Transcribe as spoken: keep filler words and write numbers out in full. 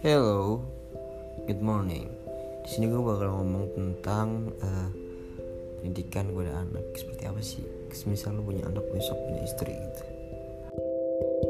Hello, good morning. Di sini gue bakal ngomong tentang uh, pendidikan kepada anak. Seperti apa sih? Misal lu punya anak, besok punya istri gitu.